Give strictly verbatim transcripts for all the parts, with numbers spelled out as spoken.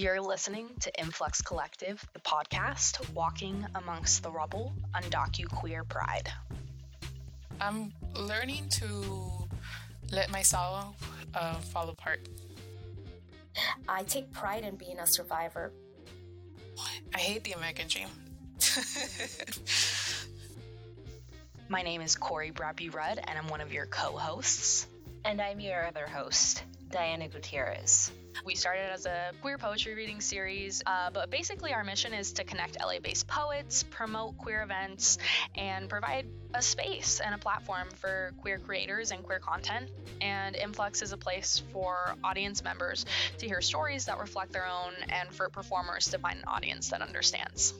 You're listening to Influx Collective, the podcast, Walking Amongst the Rubble, Undocuqueer Pride. I'm learning to let myself uh, fall apart. I take pride in being a survivor. I hate the American dream. My name is Cori Bratby-Rudd, and I'm one of your co-hosts. And I'm your other host, Diana Gutierrez. We started as a queer poetry reading series, uh, but basically our mission is to connect L A-based poets, promote queer events, and provide a space and a platform for queer creators and queer content. And Influx is a place for audience members to hear stories that reflect their own and for performers to find an audience that understands.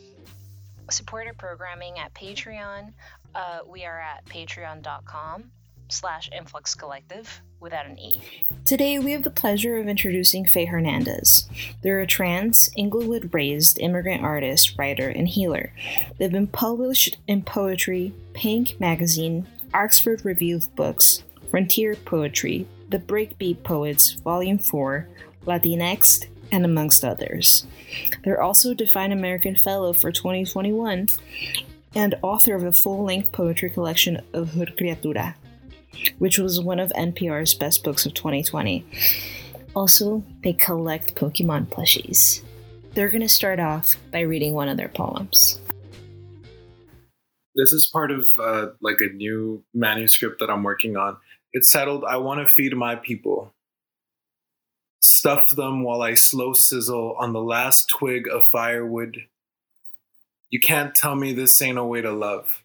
Support our programming at Patreon. Uh, we are at patreon.com slash Influx Collective without an E. Today, we have the pleasure of introducing féi Hernandez. They're a trans, Inglewood-raised immigrant artist, writer, and healer. They've been published in Poetry, Pink Magazine, Oxford Review of Books, Frontier Poetry, The Breakbeat Poets, Volume four, Latinx, and amongst others. They're also Define American Fellow for twenty twenty-one and author of the full-length poetry collection of Her Criatura, which was one of N P R's best books of twenty twenty. Also, they collect Pokemon plushies. They're going to start off by reading one of their poems. This is part of uh, like a new manuscript that I'm working on. It's titled, I Want to Feed My People. Stuff them while I slow sizzle on the last twig of firewood. You can't tell me this ain't a way to love.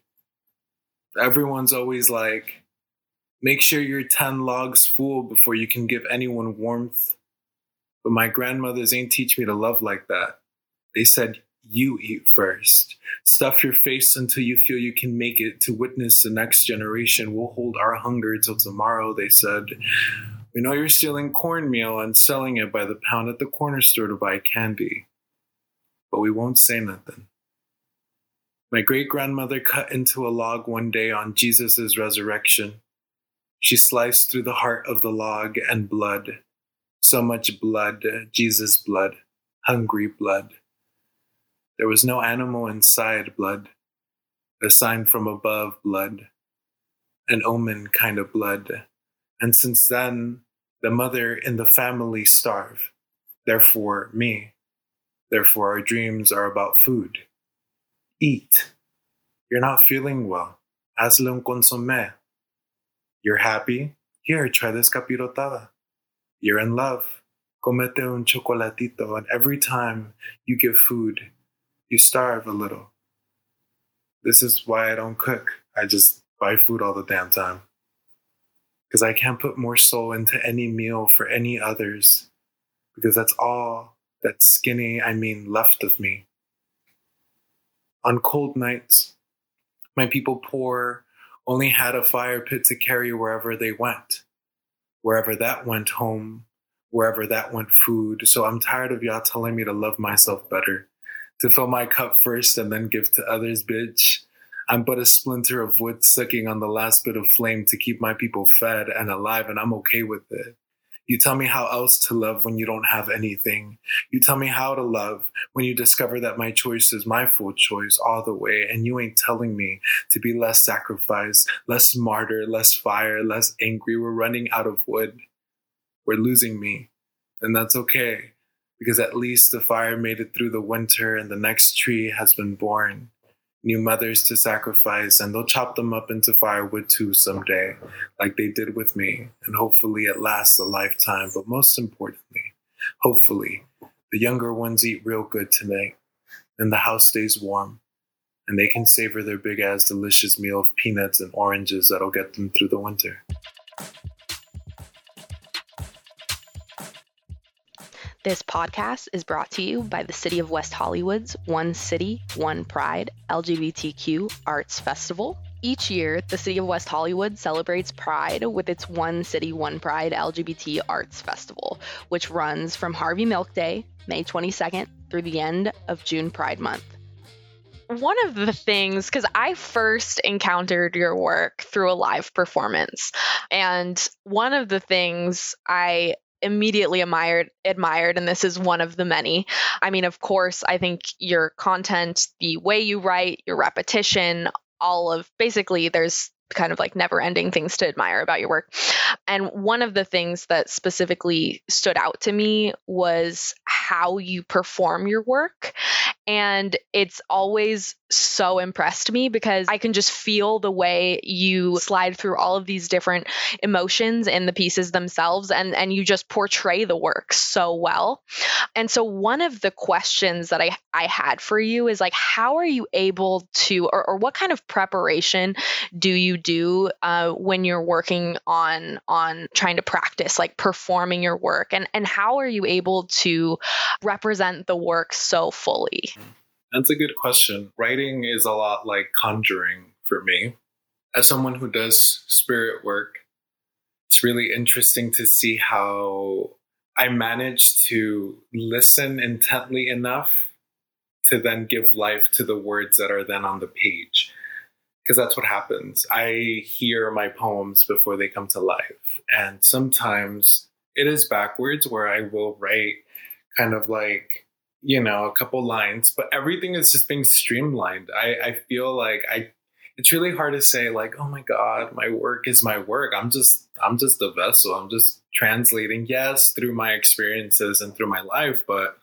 Everyone's always like, make sure you're ten logs full before you can give anyone warmth. But my grandmothers ain't teach me to love like that. They said, you eat first. Stuff your face until you feel you can make it to witness the next generation. We'll hold our hunger till tomorrow, they said. We know you're stealing cornmeal and selling it by the pound at the corner store to buy candy. But we won't say nothing. My great-grandmother cut into a log one day on Jesus' resurrection. She sliced through the heart of the log and blood. So much blood, Jesus' blood, hungry blood. There was no animal inside blood. A sign from above blood. An omen kind of blood. And since then, the mother in the family starved. Therefore, me. Therefore, our dreams are about food. Eat. You're not feeling well. Hazle un consomé. You're happy? Here, try this capirotada. You're in love. Comete un chocolatito. And every time you give food, you starve a little. This is why I don't cook. I just buy food all the damn time. Because I can't put more soul into any meal for any others. Because that's all that skinny, I mean, left of me. On cold nights, my people pour only had a fire pit to carry wherever they went. Wherever that went home, wherever that went food. So I'm tired of y'all telling me to love myself better, to fill my cup first and then give to others, bitch. I'm but a splinter of wood sucking on the last bit of flame to keep my people fed and alive, and I'm okay with it. You tell me how else to love when you don't have anything. You tell me how to love when you discover that my choice is my full choice all the way, and you ain't telling me to be less sacrificed, less martyr, less fire, less angry. We're running out of wood. We're losing me, and that's okay, because at least the fire made it through the winter and the next tree has been born. New mothers to sacrifice, and they'll chop them up into firewood too someday, like they did with me, and hopefully it lasts a lifetime. But most importantly, hopefully, the younger ones eat real good tonight, and the house stays warm, and they can savor their big-ass delicious meal of peanuts and oranges that'll get them through the winter. This podcast is brought to you by the City of West Hollywood's One City, One Pride L G B T Q Arts Festival. Each year, the City of West Hollywood celebrates Pride with its One City, One Pride L G B T Arts Festival, which runs from Harvey Milk Day, May twenty-second, through the end of June Pride Month. One of the things, because I first encountered your work through a live performance, and one of the things I immediately admired, admired, and this is one of the many. I mean, of course, I think your content, the way you write, your repetition, all of basically there's kind of like never ending things to admire about your work. And one of the things that specifically stood out to me was how you perform your work. And it's always so impressed me because I can just feel the way you slide through all of these different emotions in the pieces themselves, and, and you just portray the work so well. And so one of the questions that I, I had for you is like, how are you able to, or, or what kind of preparation do you do uh, when you're working on, on trying to practice, like performing your work, and, and how are you able to represent the work so fully? That's a good question. Writing is a lot like conjuring for me. As someone who does spirit work, it's really interesting to see how I manage to listen intently enough to then give life to the words that are then on the page. Because that's what happens. I hear my poems before they come to life. And sometimes it is backwards where I will write kind of like, you know, a couple lines, but everything is just being streamlined. I, I feel like I, it's really hard to say like, oh my God, my work is my work. I'm just, I'm just a vessel. I'm just translating, yes, through my experiences and through my life, but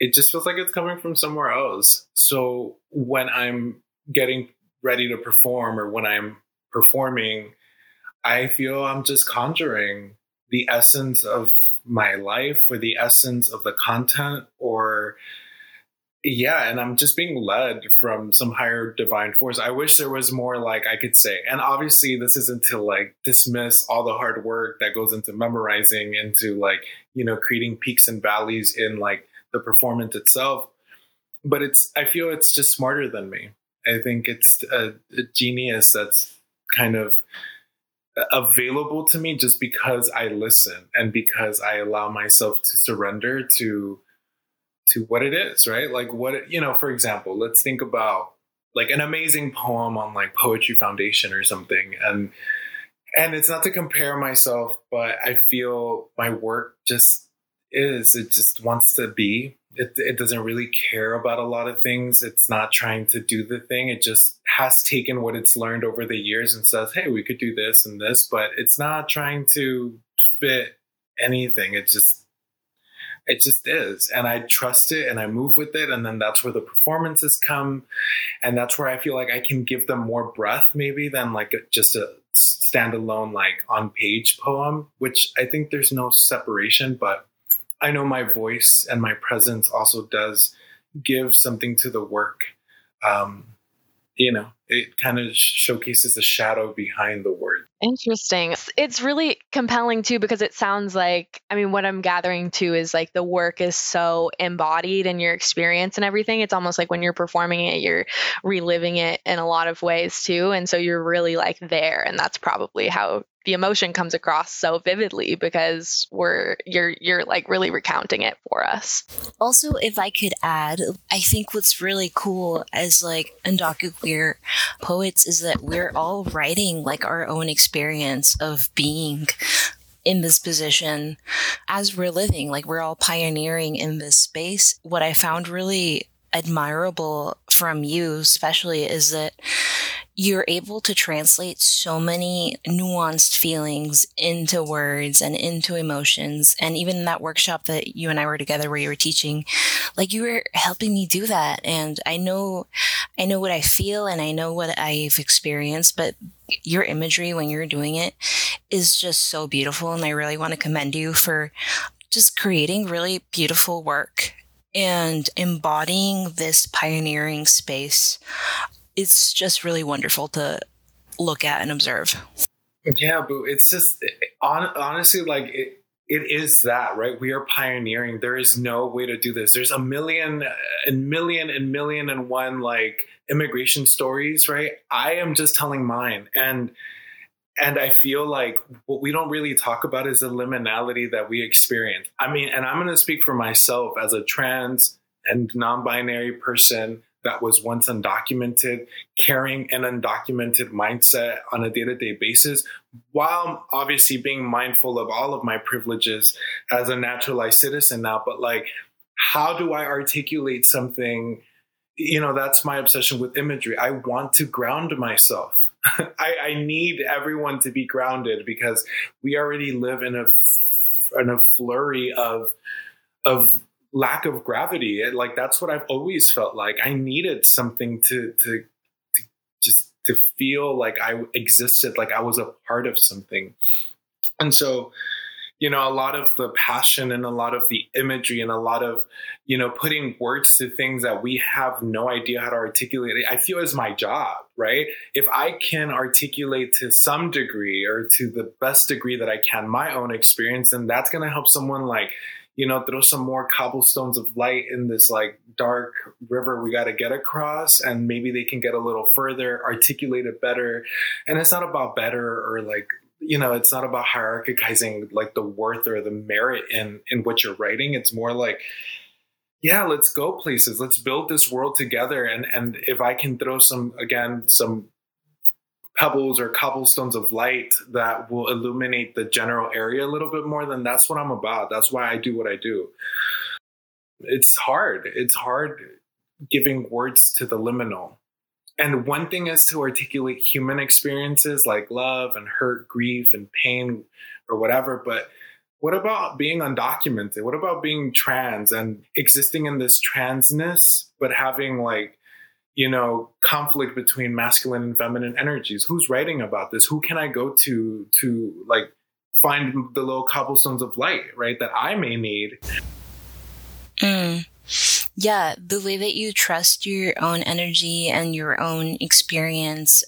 it just feels like it's coming from somewhere else. So when I'm getting ready to perform or when I'm performing, I feel I'm just conjuring the essence of my life or the essence of the content, or yeah, and I'm just being led from some higher divine force. I wish there was more like I could say, and obviously this isn't to like dismiss all the hard work that goes into memorizing, into like, you know, creating peaks and valleys in like the performance itself, but it's, I feel it's just smarter than me. I think it's a, a genius that's kind of available to me just because I listen and because I allow myself to surrender to to what it is, right? Like what, it, you know, for example, let's think about like an amazing poem on like Poetry Foundation or something. And, and it's not to compare myself, but I feel my work just is, it just wants to be. It, it doesn't really care about a lot of things. It's not trying to do the thing. It just has taken what it's learned over the years and says, hey, we could do this and this, but it's not trying to fit anything. It just, it just is. And I trust it and I move with it. And then that's where the performances come. And that's where I feel like I can give them more breath maybe than like just a standalone, like on page poem, which I think there's no separation, but I know my voice and my presence also does give something to the work. Um, you know, it kind of showcases the shadow behind the word. Interesting. It's really compelling too, because it sounds like, I mean, what I'm gathering too is like the work is so embodied in your experience and everything. It's almost like when you're performing it, you're reliving it in a lot of ways too. And so you're really like there, and that's probably how the emotion comes across so vividly, because we're you're you're like really recounting it for us. Also, if I could add, I think what's really cool as like undocuqueer poets is that we're all writing like our own experience of being in this position as we're living. Like we're all pioneering in this space. What I found really admirable from you especially is that you're able to translate so many nuanced feelings into words and into emotions. And even in that workshop that you and I were together where you were teaching, like you were helping me do that. And I know, I know what I feel and I know what I've experienced, but your imagery when you're doing it is just so beautiful. And I really want to commend you for just creating really beautiful work and embodying this pioneering space. It's just really wonderful to look at and observe. Yeah, but it's just on, honestly, like it, it is that, right? We are pioneering. There is no way to do this. There's a million and million and million and one like immigration stories, right? I am just telling mine. And And I feel like what we don't really talk about is the liminality that we experience. I mean, and I'm going to speak for myself as a trans and non-binary person that was once undocumented, carrying an undocumented mindset on a day-to-day basis, while obviously being mindful of all of my privileges as a naturalized citizen now. But like, how do I articulate something? You know, that's my obsession with imagery. I want to ground myself. I, I need everyone to be grounded, because we already live in a in a flurry of of lack of gravity. It, like that's what I've always felt like. I needed something to, to to just to feel like I existed, like I was a part of something. And so, you know, a lot of the passion and a lot of the imagery and a lot of, you know, putting words to things that we have no idea how to articulate, I feel is my job, right? If I can articulate to some degree, or to the best degree that I can, my own experience, then that's going to help someone, like, you know, throw some more cobblestones of light in this like dark river we got to get across, and maybe they can get a little further, articulate it better. And it's not about better or like, you know, it's not about hierarchizing like the worth or the merit in, in what you're writing. It's more like, yeah, let's go places. Let's build this world together. And, and if I can throw some, again, some pebbles or cobblestones of light that will illuminate the general area a little bit more, then that's what I'm about. That's why I do what I do. It's hard. It's hard giving words to the liminal. And one thing is to articulate human experiences like love and hurt, grief and pain or whatever. But what about being undocumented? What about being trans and existing in this transness, but having like, you know, conflict between masculine and feminine energies? Who's writing about this? Who can I go to to like find the little cobblestones of light, right, that I may need? Mm. Yeah, the way that you trust your own energy and your own experience,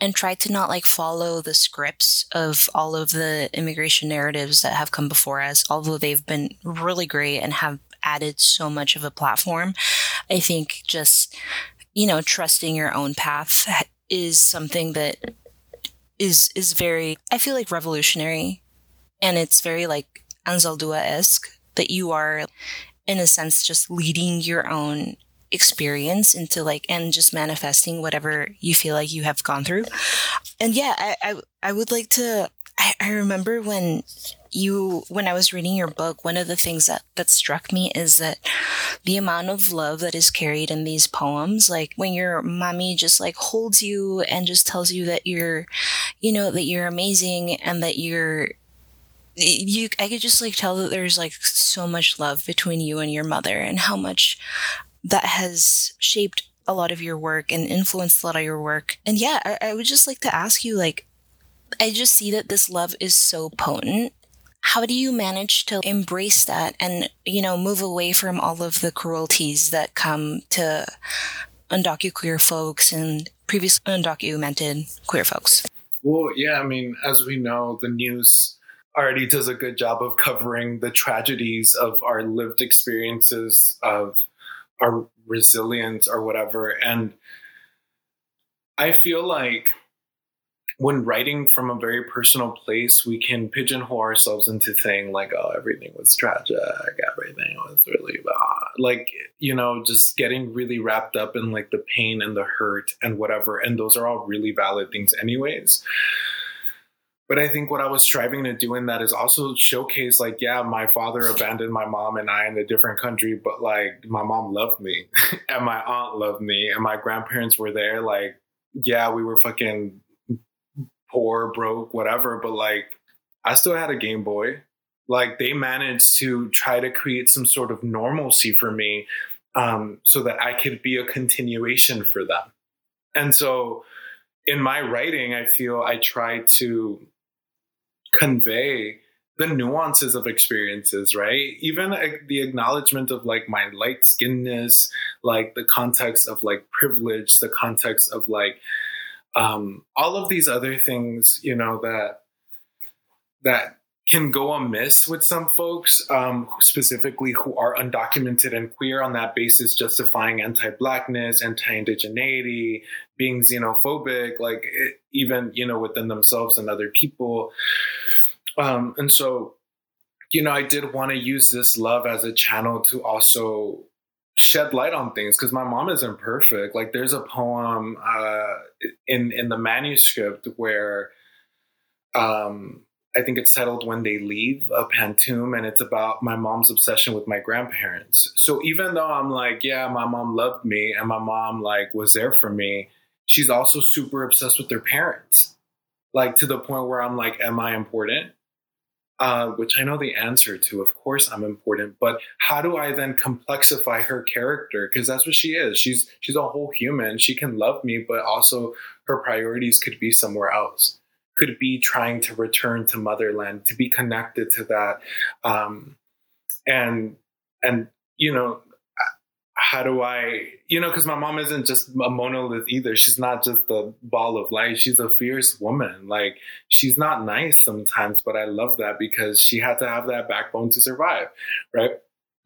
and try to not like follow the scripts of all of the immigration narratives that have come before us, although they've been really great and have added so much of a platform. I think just, you know, trusting your own path is something that is is very, I feel like, revolutionary. And it's very like Anzaldúa-esque, that you are, in a sense, just leading your own experience into like, and just manifesting whatever you feel like you have gone through. And yeah, I I, I would like to, I, I remember when you, when I was reading your book, one of the things that, that struck me is that the amount of love that is carried in these poems, like when your mommy just like holds you and just tells you that you're, you know, that you're amazing and that you're, You, I could just like tell that there's like so much love between you and your mother, and how much that has shaped a lot of your work and influenced a lot of your work. And yeah, I, I would just like to ask you, like, I just see that this love is so potent. How do you manage to embrace that and, you know, move away from all of the cruelties that come to undocuqueer folks and previously undocumented queer folks? Well, yeah, I mean, as we know, the news already does a good job of covering the tragedies of our lived experiences, of our resilience or whatever. And I feel like when writing from a very personal place, we can pigeonhole ourselves into saying like, oh, everything was tragic. Everything was really bad. Like, you know, just getting really wrapped up in like the pain and the hurt and whatever. And those are all really valid things anyways. But I think what I was striving to do in that is also showcase, like, yeah, my father abandoned my mom and I in a different country, but like my mom loved me and my aunt loved me and my grandparents were there. Like, yeah, we were fucking poor, broke, whatever. But like, I still had a Game Boy. Like, they managed to try to create some sort of normalcy for me um, so that I could be a continuation for them. And so in my writing, I feel I try to convey the nuances of experiences, right? Even uh, the acknowledgement of like my light skinnedness, like the context of like privilege, the context of like um, all of these other things, you know, that that can go amiss with some folks, um, specifically who are undocumented and queer, on that basis, justifying anti-Blackness, anti-indigeneity, being xenophobic, like it, even, you know, within themselves and other people. Um, and so, you know, I did want to use this love as a channel to also shed light on things, because my mom isn't perfect. Like, there's a poem uh, in in the manuscript where um, I think it's settled when they leave a pantoum, and it's about my mom's obsession with my grandparents. So even though I'm like, yeah, my mom loved me and my mom like was there for me, she's also super obsessed with their parents, like to the point where I'm like, am I important? Uh, which I know the answer to. Of course I'm important, but how do I then complexify her character? Because that's what she is. She's she's a whole human. She can love me, but also her priorities could be somewhere else. Could be trying to return to motherland, to be connected to that. Um, and, and you know, how do I, you know, because my mom isn't just a monolith either. She's not just a ball of light. She's a fierce woman. Like, she's not nice sometimes, but I love that because she had to have that backbone to survive, right?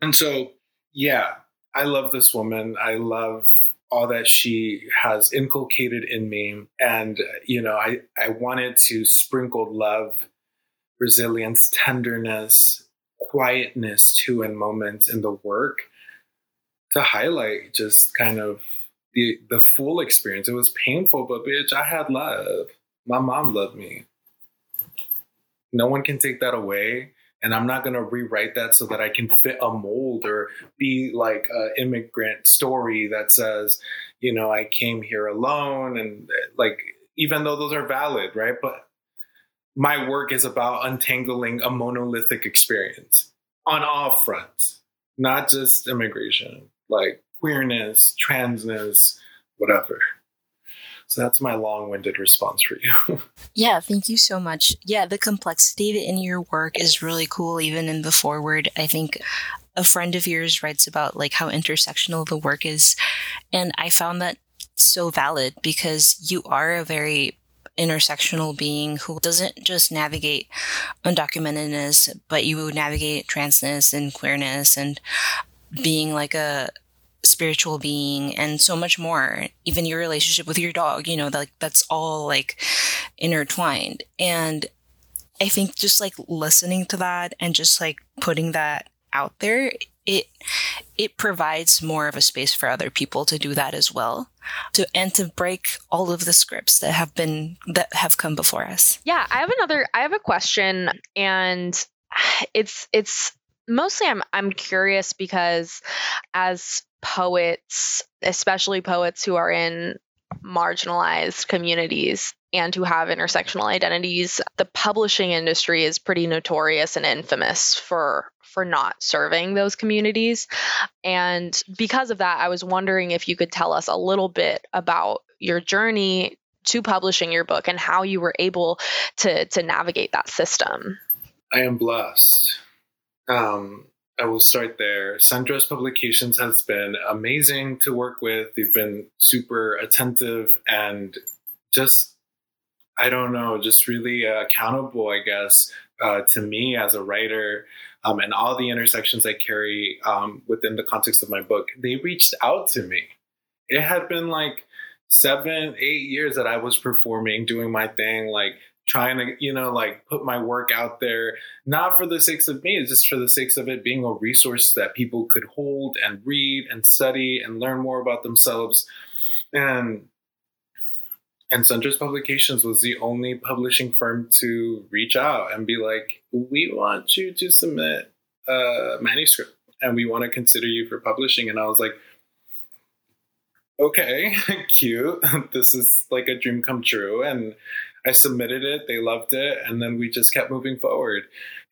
And so, yeah, I love this woman. I love all that she has inculcated in me. And, you know, I, I wanted to sprinkle love, resilience, tenderness, quietness too in moments in the work, to highlight just kind of the the full experience. It was painful, but bitch, I had love. My mom loved me. No one can take that away. And I'm not going to rewrite that so that I can fit a mold or be like an immigrant story that says, you know, I came here alone. And like, even though those are valid, right? But my work is about untangling a monolithic experience on all fronts, not just immigration. Like queerness, transness, whatever. So that's my long-winded response for you. Yeah, thank you so much. Yeah, the complexity in your work is really cool, even in the foreword. I think a friend of yours writes about like how intersectional the work is. And I found that so valid because you are a very intersectional being who doesn't just navigate undocumentedness, but you would navigate transness and queerness and being like a spiritual being and so much more, even your relationship with your dog, you know, like that's all like intertwined. And I think just like listening to that and just like putting that out there, it it provides more of a space for other people to do that as well, to and to break all of the scripts that have been that have come before us. Yeah, I have another I have a question, and it's it's mostly I'm I'm curious because as poets, especially poets who are in marginalized communities and who have intersectional identities, the publishing industry is pretty notorious and infamous for for not serving those communities. And because of that, I was wondering if you could tell us a little bit about your journey to publishing your book and how you were able to to navigate that system. I am blessed. Um, I will start there. Sundress Publications has been amazing to work with. They've been super attentive and just, I don't know, just really uh, accountable, I guess, uh, to me as a writer um, and all the intersections I carry um, within the context of my book. They reached out to me. It had been like seven, eight years that I was performing, doing my thing, like trying to, you know, like put my work out there, not for the sakes of me, it's just for the sakes of it being a resource that people could hold and read and study and learn more about themselves. And, and Sundress Publications was the only publishing firm to reach out and be like, we want you to submit a manuscript and we want to consider you for publishing. And I was like, okay, cute. This is like a dream come true. And I submitted it, they loved it, and then we just kept moving forward.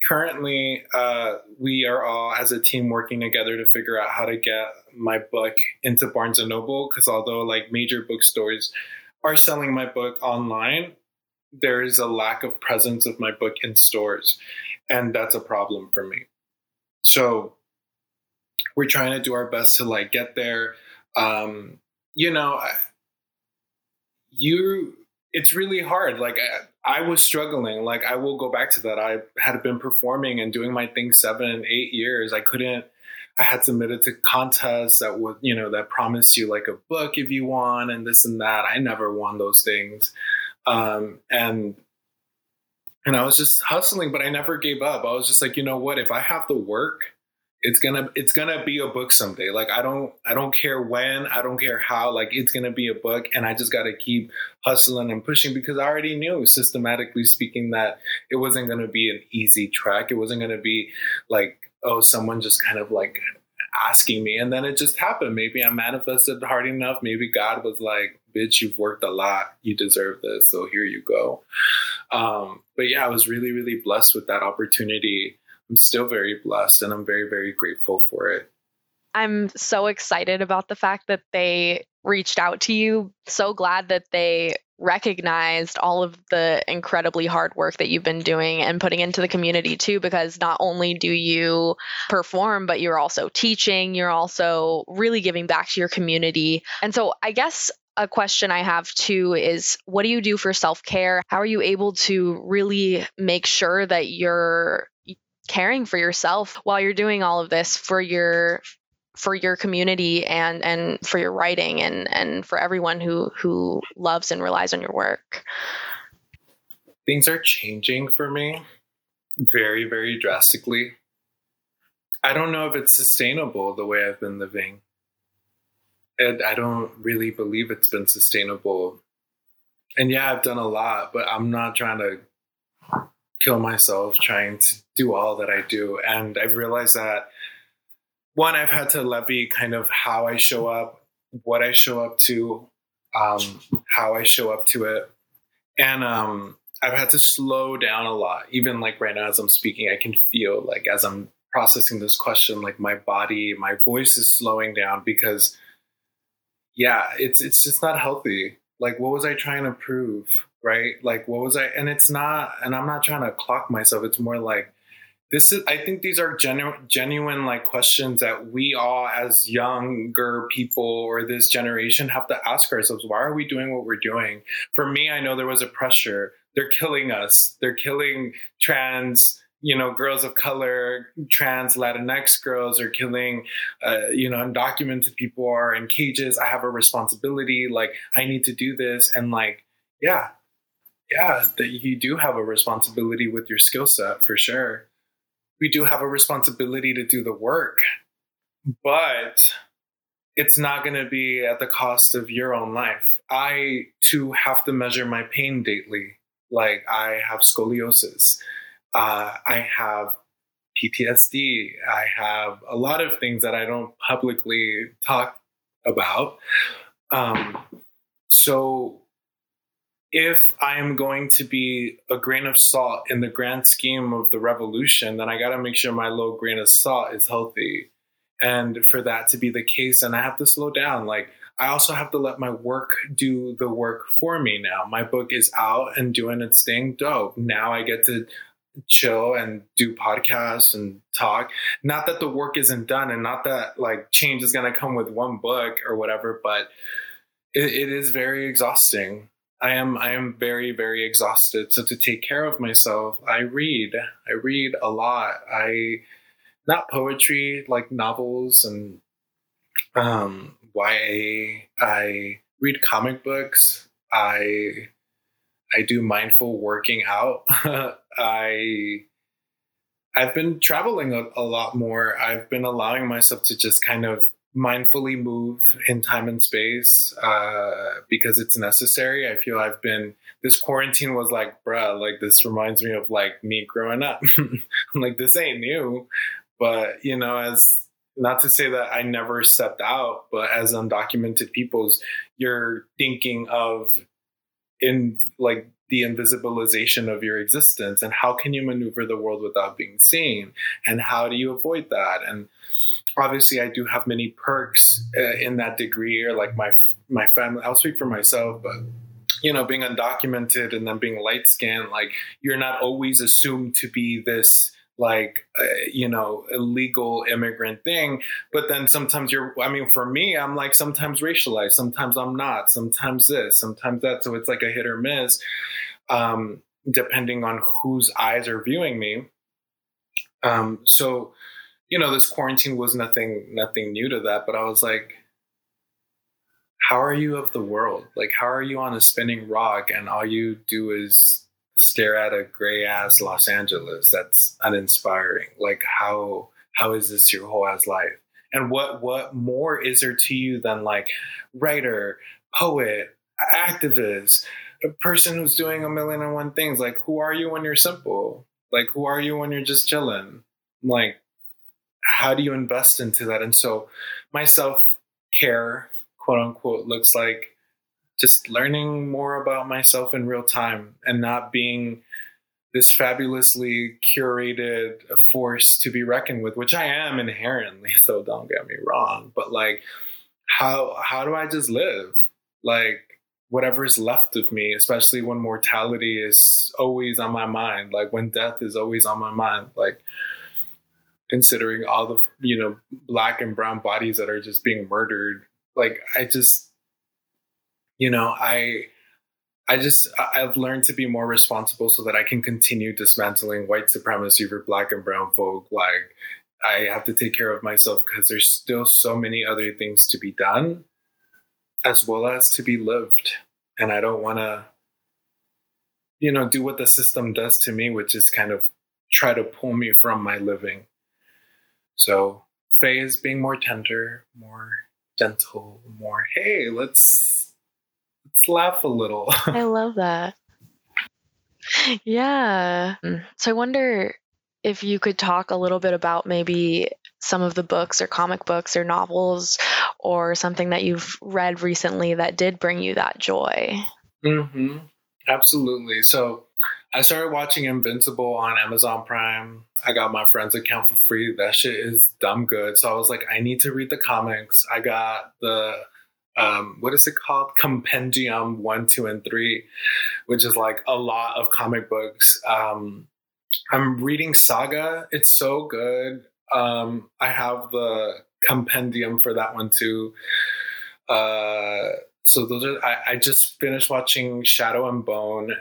Currently, uh, we are all as a team working together to figure out how to get my book into Barnes and Noble, because although like major bookstores are selling my book online, there is a lack of presence of my book in stores, and that's a problem for me. So we're trying to do our best to like get there. Um, you know, I, you... It's really hard. Like I, I was struggling. Like I will go back to that. I had been performing and doing my thing seven, eight years. I couldn't, I had submitted to contests that would, you know, that promised you like a book if you won and this and that. I never won those things. Um, and, and I was just hustling, but I never gave up. I was just like, you know what, if I have the work, it's gonna it's gonna be a book someday. Like I don't I don't care when, I don't care how, like it's gonna be a book, and I just gotta keep hustling and pushing, because I already knew, systematically speaking, that it wasn't gonna be an easy track. It wasn't gonna be like, oh, someone just kind of like asking me, and then it just happened. Maybe I manifested hard enough. Maybe God was like, bitch, you've worked a lot, you deserve this, so here you go. Um, but yeah, I was really, really blessed with that opportunity. I'm still very blessed, and I'm very, very grateful for it. I'm so excited about the fact that they reached out to you. So glad that they recognized all of the incredibly hard work that you've been doing and putting into the community too, because not only do you perform, but you're also teaching, you're also really giving back to your community. And so I guess a question I have too is, what do you do for self-care? How are you able to really make sure that you're caring for yourself while you're doing all of this for your for your community and, and for your writing and, and for everyone who, who loves and relies on your work? Things are changing for me very, very drastically. I don't know if it's sustainable the way I've been living. And I don't really believe it's been sustainable. And yeah, I've done a lot, but I'm not trying to kill myself trying to do all that I do. And I've realized that, one, I've had to levy kind of how I show up, what I show up to, um, how I show up to it. And um, I've had to slow down a lot. Even like right now as I'm speaking, I can feel like as I'm processing this question, like my body, my voice is slowing down because, yeah, it's it's just not healthy. Like, what was I trying to prove, right? Like, what was I? And it's not, and I'm not trying to clock myself. It's more like, This is, I think these are genu- genuine like questions that we all as younger people or this generation have to ask ourselves. Why are we doing what we're doing? For me, I know there was a pressure. They're killing us. They're killing trans, you know, girls of color, trans Latinx girls are killing, uh, you know, undocumented people are in cages. I have a responsibility. Like, I need to do this. And like, yeah, yeah, that you do have a responsibility with your skill set for sure. We do have a responsibility to do the work, but it's not going to be at the cost of your own life. I, too, have to measure my pain daily. Like, I have scoliosis. Uh, I have P T S D. I have a lot of things that I don't publicly talk about. Um, so if I am going to be a grain of salt in the grand scheme of the revolution, then I got to make sure my little grain of salt is healthy. And for that to be the case, and I have to slow down. Like, I also have to let my work do the work for me now. My book is out and doing its thing. Dope. Now I get to chill and do podcasts and talk. Not that the work isn't done, and not that like change is going to come with one book or whatever, but it, it is very exhausting. I am I am very, very exhausted. So to take care of myself, I read. I read a lot. I, not poetry, like novels and um, Y A. I read comic books. I I do mindful working out. I, I've been traveling a, a lot more. I've been allowing myself to just kind of mindfully move in time and space uh, because it's necessary. I feel I've been, this quarantine was like, bruh, like this reminds me of like me growing up. I'm like, this ain't new, but you know, as not to say that I never stepped out, but as undocumented peoples, you're thinking of in like the invisibilization of your existence and how can you maneuver the world without being seen? And how do you avoid that? And obviously, I do have many perks uh, in that degree, or like my my family. I'll speak for myself, but you know, being undocumented and then being light skinned, like you're not always assumed to be this like uh, you know illegal immigrant thing. But then sometimes you're. I mean, for me, I'm like sometimes racialized, sometimes I'm not, sometimes this, sometimes that. So it's like a hit or miss, um, depending on whose eyes are viewing me. Um, so. You know, this quarantine was nothing, nothing new to that, but I was like, how are you of the world? Like, how are you on a spinning rock and all you do is stare at a gray ass Los Angeles? That's uninspiring. Like, how, how is this your whole ass life? And what what more is there to you than like writer, poet, activist, a person who's doing a million and one things? Like, who are you when you're simple? Like, who are you when you're just chilling? Like, how do you invest into that? And so my self-care, quote unquote, looks like just learning more about myself in real time and not being this fabulously curated force to be reckoned with, which I am inherently, so don't get me wrong. But like, how how do I just live? Like, whatever is left of me, especially when mortality is always on my mind, like when death is always on my mind, like considering all the, you know, Black and brown bodies that are just being murdered. Like, I just, you know, I, I just, I've learned to be more responsible so that I can continue dismantling white supremacy for Black and brown folk. Like, I have to take care of myself because there's still so many other things to be done as well as to be lived. And I don't want to, you know, do what the system does to me, which is kind of try to pull me from my living. So féi is being more tender, more gentle, more, hey, let's let's laugh a little. I love that. Yeah. So I wonder if you could talk a little bit about maybe some of the books or comic books or novels or something that you've read recently that did bring you that joy. Mm-hmm. Absolutely. So I started watching Invincible on Amazon Prime. I got my friend's account for free. That shit is dumb good. So I was like, I need to read the comics. I got the, um, what is it called? Compendium one, two, and three, which is like a lot of comic books. Um, I'm reading Saga. It's so good. Um, I have the compendium for that one too. Uh, so those are, I, I just finished watching Shadow and Bone.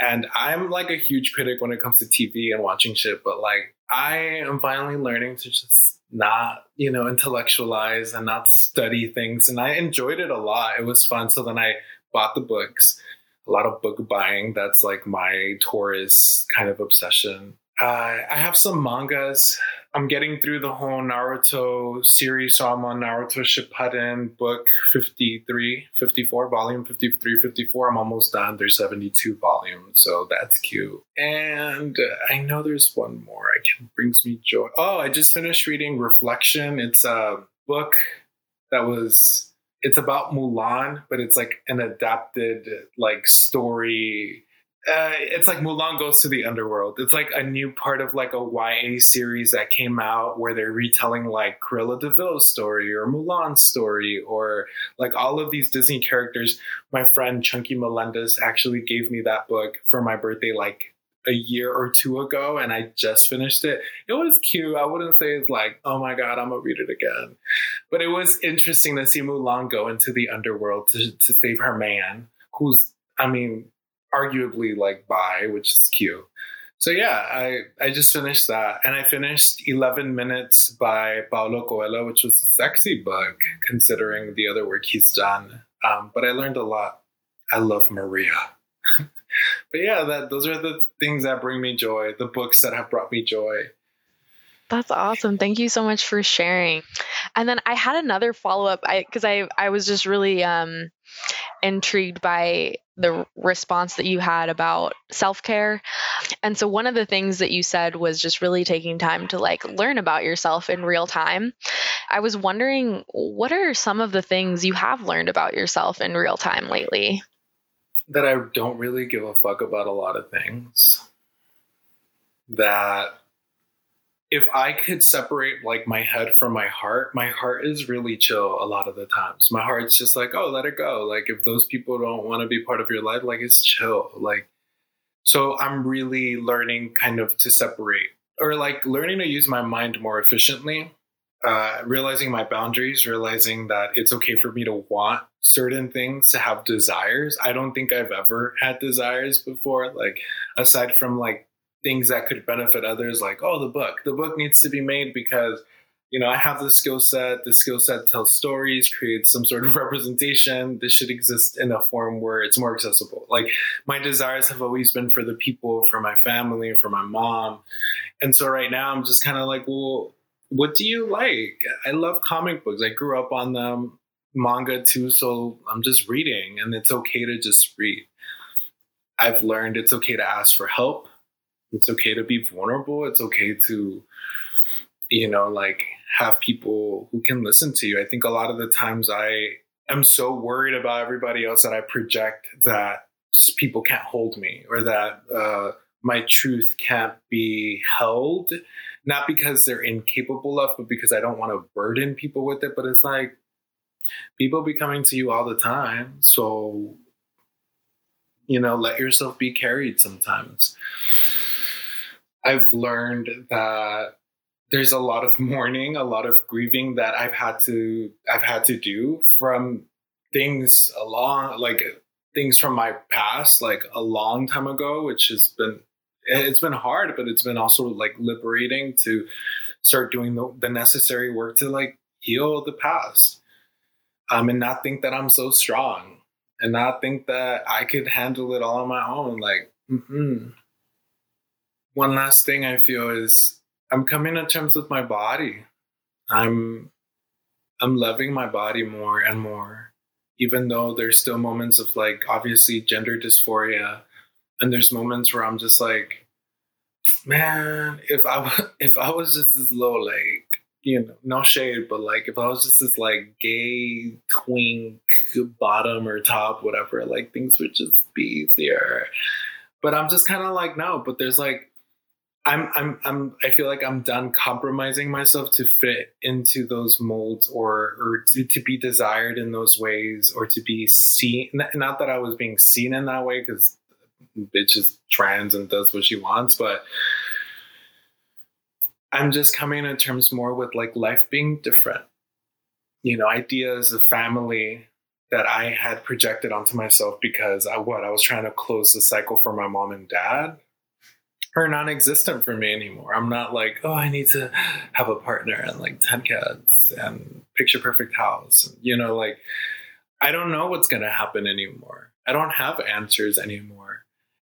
And I'm like a huge critic when it comes to T V and watching shit, but like, I am finally learning to just not, you know, intellectualize and not study things. And I enjoyed it a lot. It was fun. So then I bought the books, a lot of book buying. That's like my Taurus kind of obsession. Uh, I have some mangas. I'm getting through the whole Naruto series. So I'm on Naruto Shippuden book fifty-three, fifty-four, volume fifty-three, fifty-four. I'm almost done. There's seventy-two volumes. So that's cute. And I know there's one more. I can, brings me joy. Oh, I just finished reading Reflection. It's a book that was, it's about Mulan, but it's like an adapted like story. Uh, it's like Mulan goes to the underworld. It's like a new part of like a Y A series that came out where they're retelling like Cruella de Vil's story or Mulan's story or like all of these Disney characters. My friend Chunky Melendez actually gave me that book for my birthday like a year or two ago, and I just finished it. It was cute. I wouldn't say it's like, oh my God, I'm gonna read it again. But it was interesting to see Mulan go into the underworld to, to save her man, who's, I mean, arguably like bi, which is cute. So yeah, I, I just finished that. And I finished eleven minutes by Paulo Coelho, which was a sexy book considering the other work he's done. Um, but I learned a lot. I love Maria. But yeah, that those are the things that bring me joy, the books that have brought me joy. That's awesome. Thank you so much for sharing. And then I had another follow-up I, because I, I was just really um, intrigued by the response that you had about self-care. And so one of the things that you said was just really taking time to like learn about yourself in real time. I was wondering, what are some of the things you have learned about yourself in real time lately? That I don't really give a fuck about a lot of things. That if I could separate like my head from my heart, my heart is really chill a lot of the times. My heart's just like, oh, let it go. Like if those people don't want to be part of your life, like it's chill. Like, so I'm really learning kind of to separate or like learning to use my mind more efficiently, uh, realizing my boundaries, realizing that it's okay for me to want certain things, to have desires. I don't think I've ever had desires before. Like aside from like, things that could benefit others, like, oh, the book, the book needs to be made because, you know, I have the skill set, the skill set tells stories, creates some sort of representation. This should exist in a form where it's more accessible. Like my desires have always been for the people, for my family, for my mom. And so right now I'm just kind of like, well, what do you like? I love comic books. I grew up on them, manga too, so I'm just reading, and it's okay to just read. I've learned it's okay to ask for help. It's okay to be vulnerable. It's okay to, you know, like have people who can listen to you. I think a lot of the times I am so worried about everybody else that I project that people can't hold me, or that uh, my truth can't be held, not because they're incapable of, but because I don't want to burden people with it. But it's like, people be coming to you all the time. So, you know, let yourself be carried sometimes. I've learned that there's a lot of mourning, a lot of grieving that I've had to, I've had to do from things along, like things from my past, like a long time ago, which has been, it's been hard, but it's been also like liberating to start doing the, the necessary work to like heal the past. Um, and not think that I'm so strong, and not think that I could handle it all on my own. Like, mm-mm. One last thing I feel is I'm coming to terms with my body. I'm, I'm loving my body more and more, even though there's still moments of like, obviously gender dysphoria. And there's moments where I'm just like, man, if I, w- if I was just this little like, you know, no shade, but like if I was just this like gay twink bottom or top, whatever, like things would just be easier. But I'm just kind of like, no, but there's like, I'm, I'm, I'm, I feel like I'm done compromising myself to fit into those molds, or, or to, to be desired in those ways, or to be seen. Not that I was being seen in that way, because bitch is trans and does what she wants, but I'm just coming in terms more with like life being different, you know, ideas of family that I had projected onto myself because I, what I was trying to close the cycle for my mom and dad are non-existent for me anymore. I'm not like, oh, I need to have a partner and like ten kids and picture perfect house. You know, like, I don't know what's going to happen anymore. I don't have answers anymore.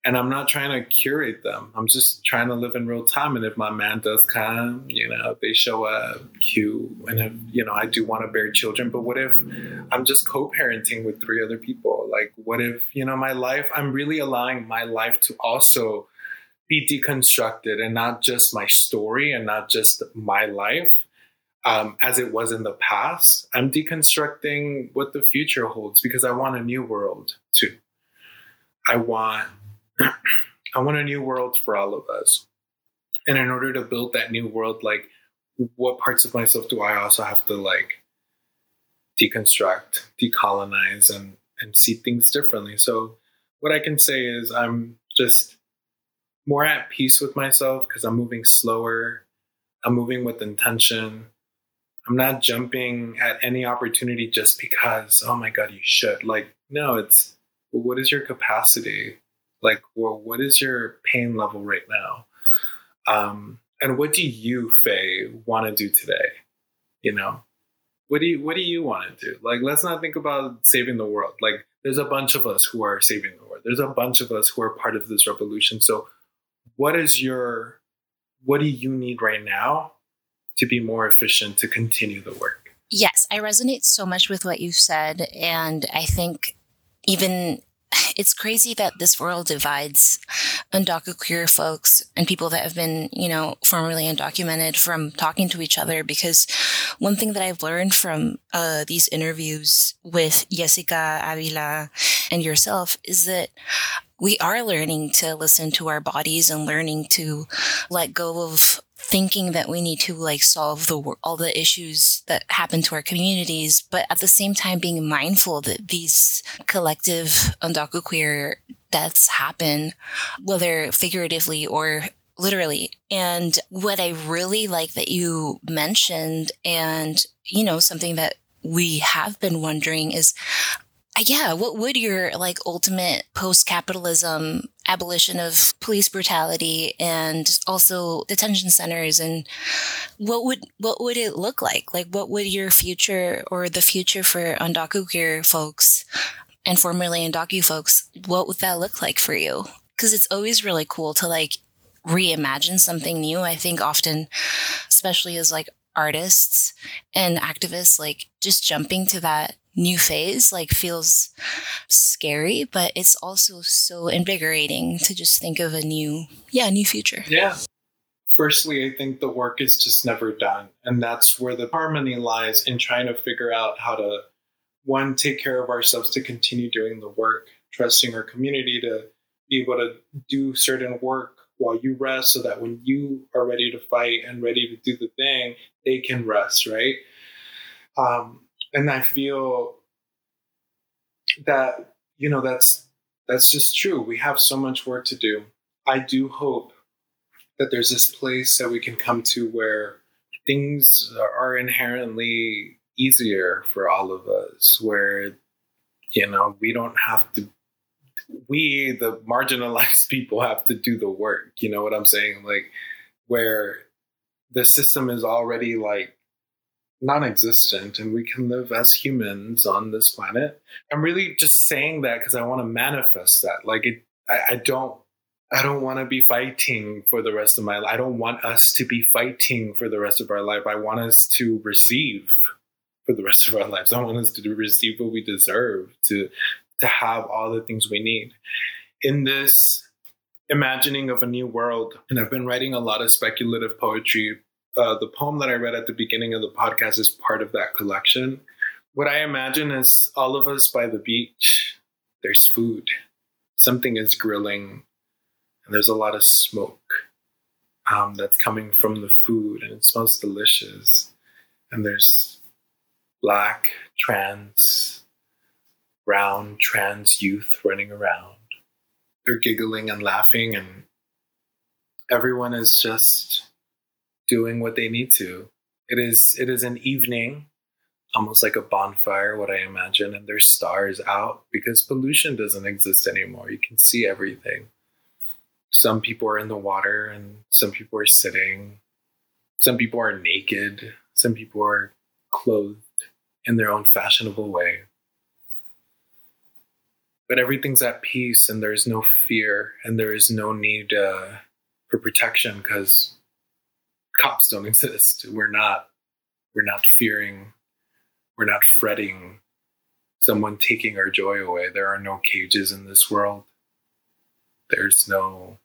And I'm not trying to curate them. I'm just trying to live in real time. And if my man does come, you know, if they show up, cute. And if, you know, I do want to bear children. But what if I'm just co-parenting with three other people? Like, what if, you know, my life, I'm really allowing my life to also be deconstructed, and not just my story and not just my life um, as it was in the past. I'm deconstructing what the future holds, because I want a new world too. I want... I want a new world for all of us. And in order to build that new world, like, what parts of myself do I also have to like deconstruct, decolonize, and, and see things differently? So what I can say is I'm just more at peace with myself, because I'm moving slower. I'm moving with intention. I'm not jumping at any opportunity just because, oh my God, you should. Like, no, it's, well, what is your capacity? Like, well, what is your pain level right now? Um, and what do you, féi, want to do today? You know, what do you, what do you want to do? Like, let's not think about saving the world. Like, there's a bunch of us who are saving the world. There's a bunch of us who are part of this revolution. So what is your, what do you need right now to be more efficient, to continue the work? Yes, I resonate so much with what you said. And I think even... it's crazy that this world divides undocuqueer folks and people that have been, you know, formerly undocumented from talking to each other. Because one thing that I've learned from uh, these interviews with Jessica, Avila, and yourself is that we are learning to listen to our bodies and learning to let go of thinking that we need to like solve the all the issues that happen to our communities, but at the same time being mindful that these collective undocuqueer deaths happen, whether figuratively or literally. And what I really like that you mentioned, and you know, something that we have been wondering is, yeah, what would your like ultimate post-capitalism abolition of police brutality and also detention centers, and what would what would it look like? Like, what would your future, or the future for undocuqueer folks and formerly undocu folks, what would that look like for you? Because it's always really cool to like reimagine something new. I think often, especially as like artists and activists, like just jumping to that new phase, like feels scary, but it's also so invigorating to just think of a new, yeah, new future. Yeah. Firstly, I think the work is just never done. And that's where the harmony lies in trying to figure out how to, one, take care of ourselves to continue doing the work, trusting our community to be able to do certain work while you rest so that when you are ready to fight and ready to do the thing, they can rest, right? Um, and I feel that, you know, that's that's just true. We have so much work to do. I do hope that there's this place that we can come to where things are inherently easier for all of us, where, you know, we don't have to, we, the marginalized people, have to do the work. You know what I'm saying? Like, where the system is already like non-existent and we can live as humans on this planet. I'm really just saying that because I want to manifest that. Like, it, I, I don't, I don't want to be fighting for the rest of my life. I don't want us to be fighting for the rest of our life. I want us to receive for the rest of our lives. I want us to receive what we deserve, to to have all the things we need. In this imagining of a new world, and I've been writing a lot of speculative poetry. Uh, the poem that I read at the beginning of the podcast is part of that collection. What I imagine is all of us by the beach. There's food. Something is grilling. And there's a lot of smoke um, that's coming from the food. And it smells delicious. And there's black, trans, brown, trans youth running around. They're giggling and laughing. And everyone is just doing what they need to. It is, it is an evening, almost like a bonfire, what I imagine. And there's stars out because pollution doesn't exist anymore. You can see everything. Some people are in the water and some people are sitting. Some people are naked. Some people are clothed in their own fashionable way. But everything's at peace and there's no fear and there is no need uh, for protection because cops don't exist. We're not, we're not fearing. We're not fretting someone taking our joy away. There are no cages in this world. There's no,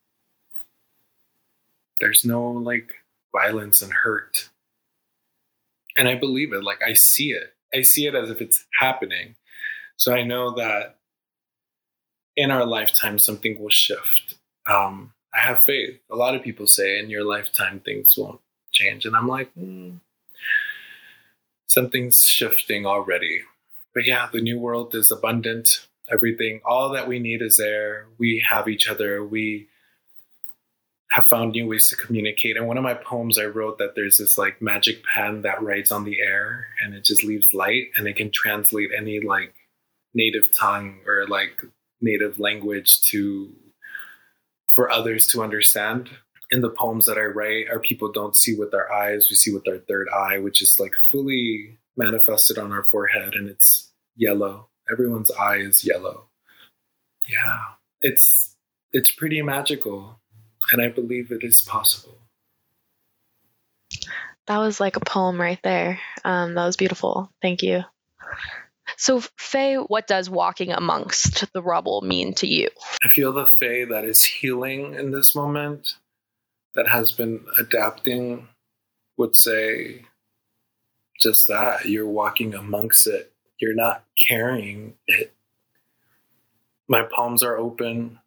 there's no like violence and hurt. And I believe it, like I see it. I see it as if it's happening. So I know that in our lifetime, something will shift. Um, I have faith. A lot of people say in your lifetime, things won't change. And I'm like, mm, something's shifting already. But yeah, the new world is abundant. Everything, all that we need is there. We have each other. We have found new ways to communicate. And one of my poems I wrote that there's this like magic pen that writes on the air and it just leaves light and it can translate any like native tongue or like native language to, for others to understand. In the poems that I write, our people don't see with our eyes. We see with our third eye, which is like fully manifested on our forehead and it's yellow. Everyone's eye is yellow. Yeah, it's it's pretty magical. And I believe it is possible. That was like a poem right there. Um, that was beautiful. Thank you. So, féi, what does walking amongst the rubble mean to you? I feel the féi that is healing in this moment, that has been adapting, would say just that. You're walking amongst it. You're not carrying it. My palms are open.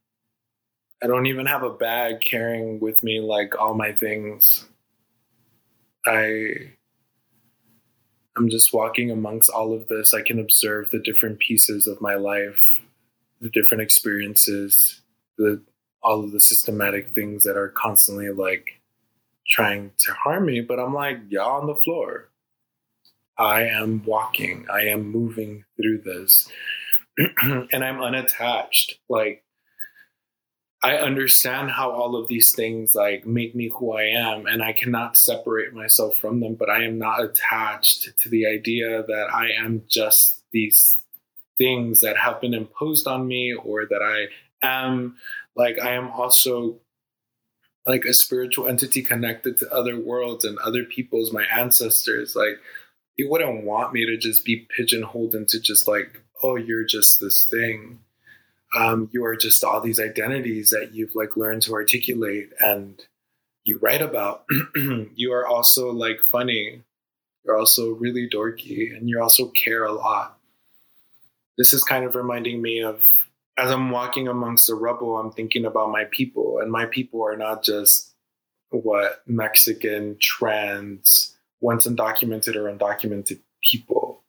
I don't even have a bag carrying with me like all my things. I, I'm just walking amongst all of this. I can observe the different pieces of my life, the different experiences, the all of the systematic things that are constantly like trying to harm me. But I'm like, y'all on the floor. I am walking. I am moving through this. And I'm unattached. Like, I understand how all of these things, like, make me who I am. And I cannot separate myself from them. But I am not attached to the idea that I am just these things that have been imposed on me or that I am. Like, I am also like a spiritual entity connected to other worlds and other peoples, my ancestors, like, you wouldn't want me to just be pigeonholed into just like, oh, you're just this thing. Um, you are just all these identities that you've like learned to articulate and you write about. You are also like funny. You're also really dorky and you also care a lot. This is kind of reminding me of, as I'm walking amongst the rubble, I'm thinking about my people, and my people are not just what Mexican, trans, once undocumented or undocumented people.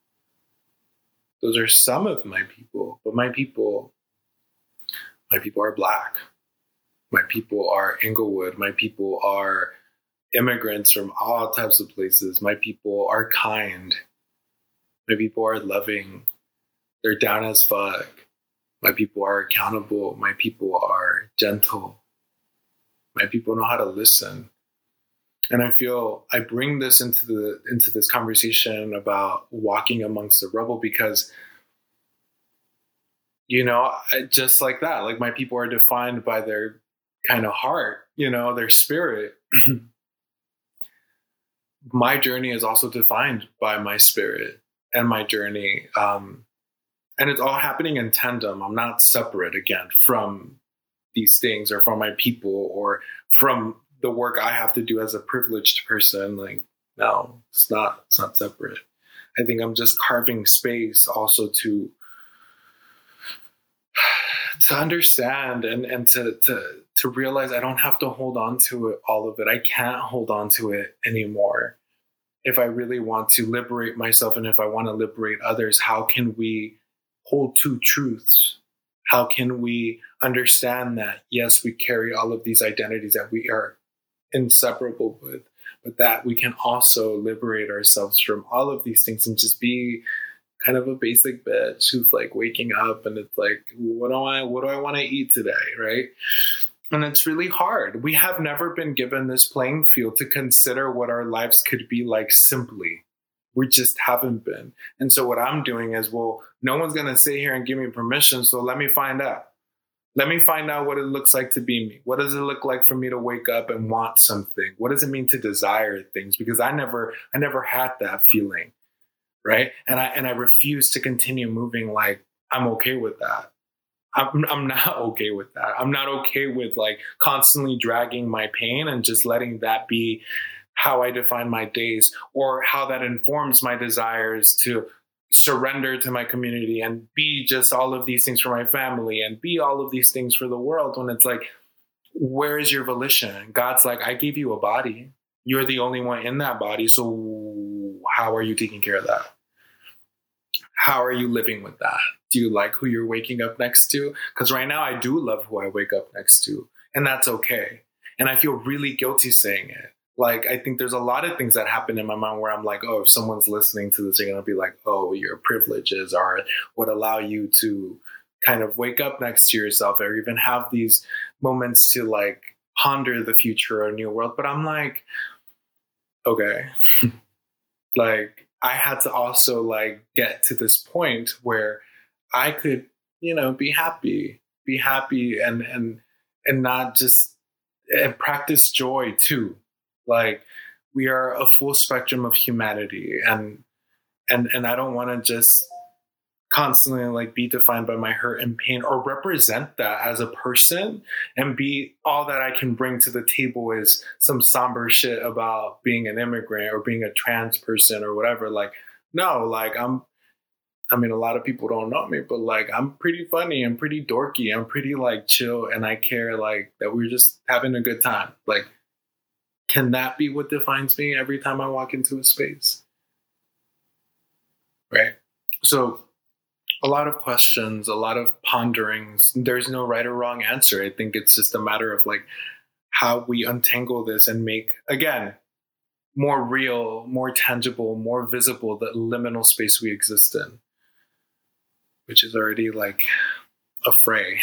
Those are some of my people, but my people, my people are Black. My people are Inglewood. My people are immigrants from all types of places. My people are kind. My people are loving. They're down as fuck. My people are accountable. My people are gentle. My people know how to listen. And I feel I bring this into the into this conversation about walking amongst the rubble because, you know, just like that, like my people are defined by their kind of heart, you know, their spirit. My journey is also defined by my spirit and my journey. Um, And it's all happening in tandem. I'm not separate, again, from these things or from my people or from the work I have to do as a privileged person. Like, no, it's not, it's not separate. I think I'm just carving space also to, to understand and, and to, to, to realize I don't have to hold on to it, all of it. I can't hold on to it anymore. If I really want to liberate myself and if I want to liberate others, how can we hold two truths? How can we understand that, yes, we carry all of these identities that we are inseparable with, but that we can also liberate ourselves from all of these things and just be kind of a basic bitch who's like waking up and it's like, what do I, what do I want to eat today, right? And it's really hard. We have never been given this playing field to consider what our lives could be like simply. We just haven't been. And so what I'm doing is, well, no one's going to sit here and give me permission. So let me find out. Let me find out what it looks like to be me. What does it look like for me to wake up and want something? What does it mean to desire things? Because I never, I never had that feeling. Right. And I, and I refuse to continue moving. Like, I'm okay with that. I'm, I'm not okay with that. I'm not okay with like constantly dragging my pain and just letting that be how I define my days, or how that informs my desires to surrender to my community and be just all of these things for my family and be all of these things for the world. When it's like, where is your volition? God's like, I gave you a body. You're the only one in that body. So how are you taking care of that? How are you living with that? Do you like who you're waking up next to? Because right now I do love who I wake up next to, and that's okay. And I feel really guilty saying it. Like, I think there's a lot of things that happen in my mind where I'm like, oh, if someone's listening to this, they're going to be like, oh, your privileges are what allow you to kind of wake up next to yourself or even have these moments to like ponder the future or new world. But I'm like, okay, like I had to also like get to this point where I could, you know, be happy, be happy and, and, and not just, and practice joy too. Like, we are a full spectrum of humanity, and and and I don't want to just constantly like be defined by my hurt and pain or represent that as a person and be all that I can bring to the table is some somber shit about being an immigrant or being a trans person or whatever. Like, no, like I'm, I mean, a lot of people don't know me, but like, I'm pretty funny and pretty dorky. I'm pretty like chill. And I care like that we're just having a good time. Like, can that be what defines me every time I walk into a space? Right. So a lot of questions, a lot of ponderings. There's no right or wrong answer. I think it's just a matter of like how we untangle this and make, again, more real, more tangible, more visible the liminal space we exist in, which is already like a fray.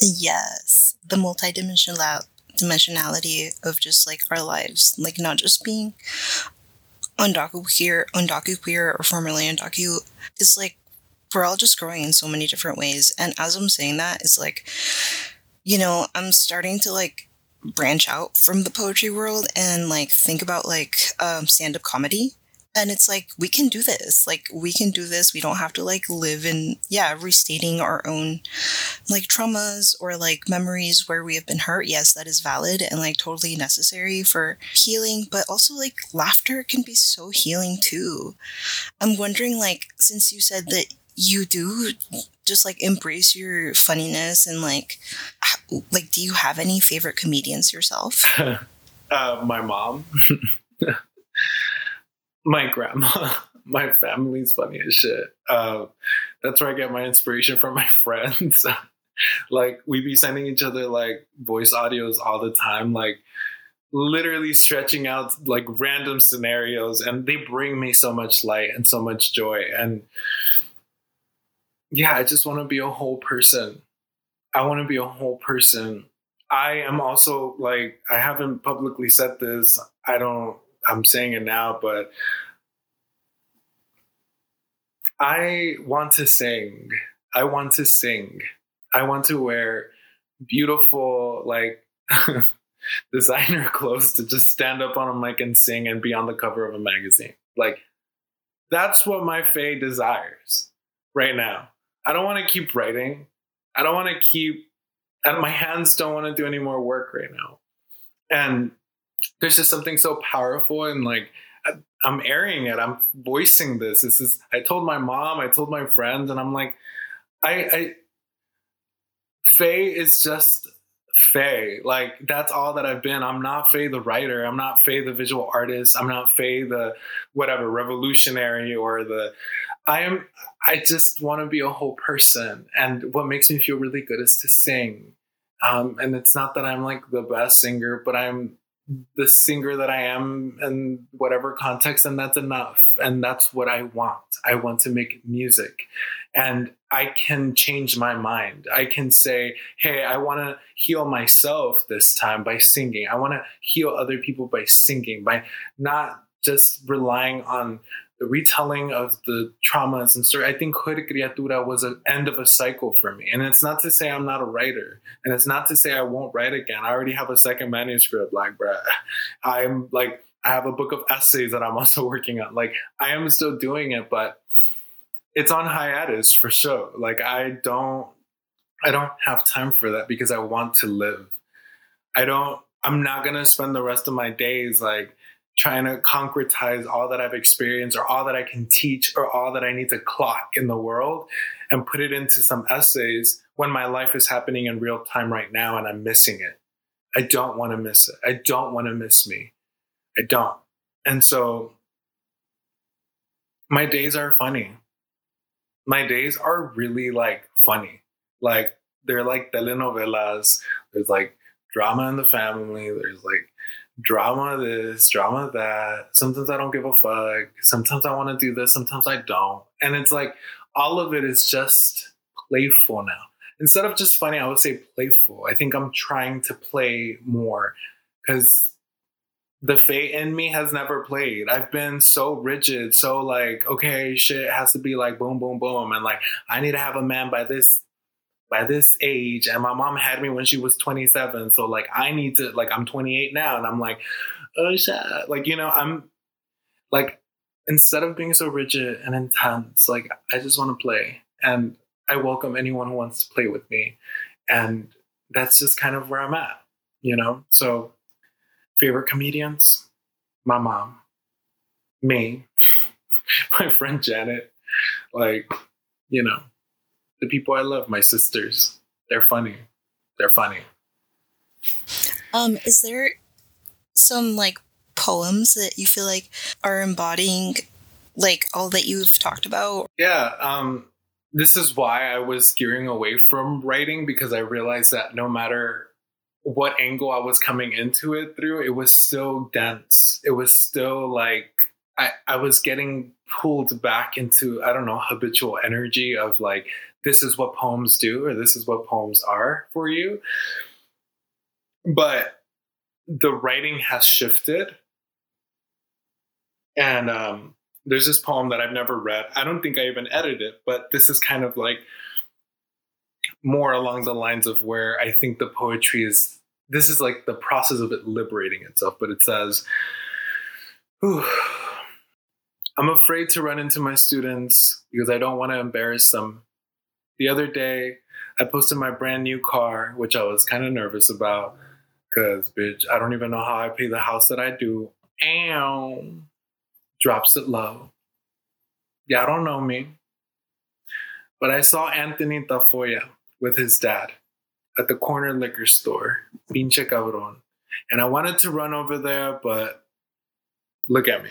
Yes. The multidimensional dimensionality of just like our lives, like not just being undocuqueer, undocuqueer or formerly undocu, is like we're all just growing in so many different ways. And as I'm saying that, it's like, you know, I'm starting to like branch out from the poetry world and like think about like um, stand-up comedy. And it's like, we can do this. Like, we can do this. We don't have to, like, live in, yeah, restating our own, like, traumas or, like, memories where we have been hurt. Yes, that is valid and, like, totally necessary for healing. But also, like, laughter can be so healing, too. I'm wondering, like, since you said that you do just, like, embrace your funniness and, like, like, do you have any favorite comedians yourself? uh, my mom. My grandma, my family's funny as shit. Uh, that's where I get my inspiration from, my friends. Like, we be sending each other, like, voice audios all the time. Like, literally stretching out, like, random scenarios. And they bring me so much light and so much joy. And, yeah, I just want to be a whole person. I want to be a whole person. I am also, like, I haven't publicly said this. I don't... I'm saying it now, but I want to sing. I want to sing. I want to wear beautiful, like, designer clothes to just stand up on a mic and sing and be on the cover of a magazine. Like, that's what my féi desires right now. I don't want to keep writing. I don't want to keep, and my hands don't want to do any more work right now. And there's just something so powerful and like I, I'm airing it. I'm voicing this. This is, I told my mom, I told my friend, and I'm like, I, I féi is just féi. Like, that's all that I've been. I'm not féi the writer. I'm not féi the visual artist. I'm not féi the whatever revolutionary or the, I am, I just want to be a whole person. And what makes me feel really good is to sing. Um, and it's not that I'm like the best singer, but I'm the singer that I am in whatever context, and that's enough. And that's what I want. I want to make music, and I can change my mind. I can say, hey, I want to heal myself this time by singing. I want to heal other people by singing, by not just relying on the retelling of the traumas and story. I think Her Criatura was an end of a cycle for me. And it's not to say I'm not a writer. And it's not to say I won't write again. I already have a second manuscript. Like, bruh, I'm like, I have a book of essays that I'm also working on. Like, I am still doing it, but it's on hiatus for sure. Like, I don't, I don't have time for that because I want to live. I don't, I'm not going to spend the rest of my days like, trying to concretize all that I've experienced or all that I can teach or all that I need to clock in the world and put it into some essays when my life is happening in real time right now and I'm missing it. I don't want to miss it. I don't want to miss me. I don't. And so my days are funny. My days are really like funny. Like they're like telenovelas. There's like drama in the family. There's like drama this, drama that. Sometimes I don't give a fuck. Sometimes I want to do this. Sometimes I don't. And it's like, all of it is just playful now. Instead of just funny, I would say playful. I think I'm trying to play more because the féi in me has never played. I've been so rigid. So like, okay, shit has to be like boom, boom, boom. And like, I need to have a man by this by this age, and my mom had me when she was twenty-seven. So like, I need to, like, I'm twenty-eight now. And I'm like, oh, shit. Like, you know, I'm like, instead of being so rigid and intense, like, I just want to play, and I welcome anyone who wants to play with me. And that's just kind of where I'm at, you know? So favorite comedians, my mom, me, my friend, Janet, like, you know, the people I love, my sisters, they're funny. They're funny. Um, is there some like poems that you feel like are embodying like all that you've talked about? Yeah. Um, this is why I was gearing away from writing, because I realized that no matter what angle I was coming into it through, it was still dense. It was still like I, I was getting pulled back into, I don't know, habitual energy of like, this is what poems do, or this is what poems are for you. But the writing has shifted. And um, there's this poem that I've never read. I don't think I even edited it, but this is kind of like more along the lines of where I think the poetry is this is like the process of it liberating itself. But it says, whew, I'm afraid to run into my students because I don't want to embarrass them. The other day, I posted my brand new car, which I was kind of nervous about because, bitch, I don't even know how I pay the house that I do. And drops it low. Y'all don't know me. But I saw Anthony Tafoya with his dad at the corner liquor store, pinche cabrón. And I wanted to run over there, but look at me.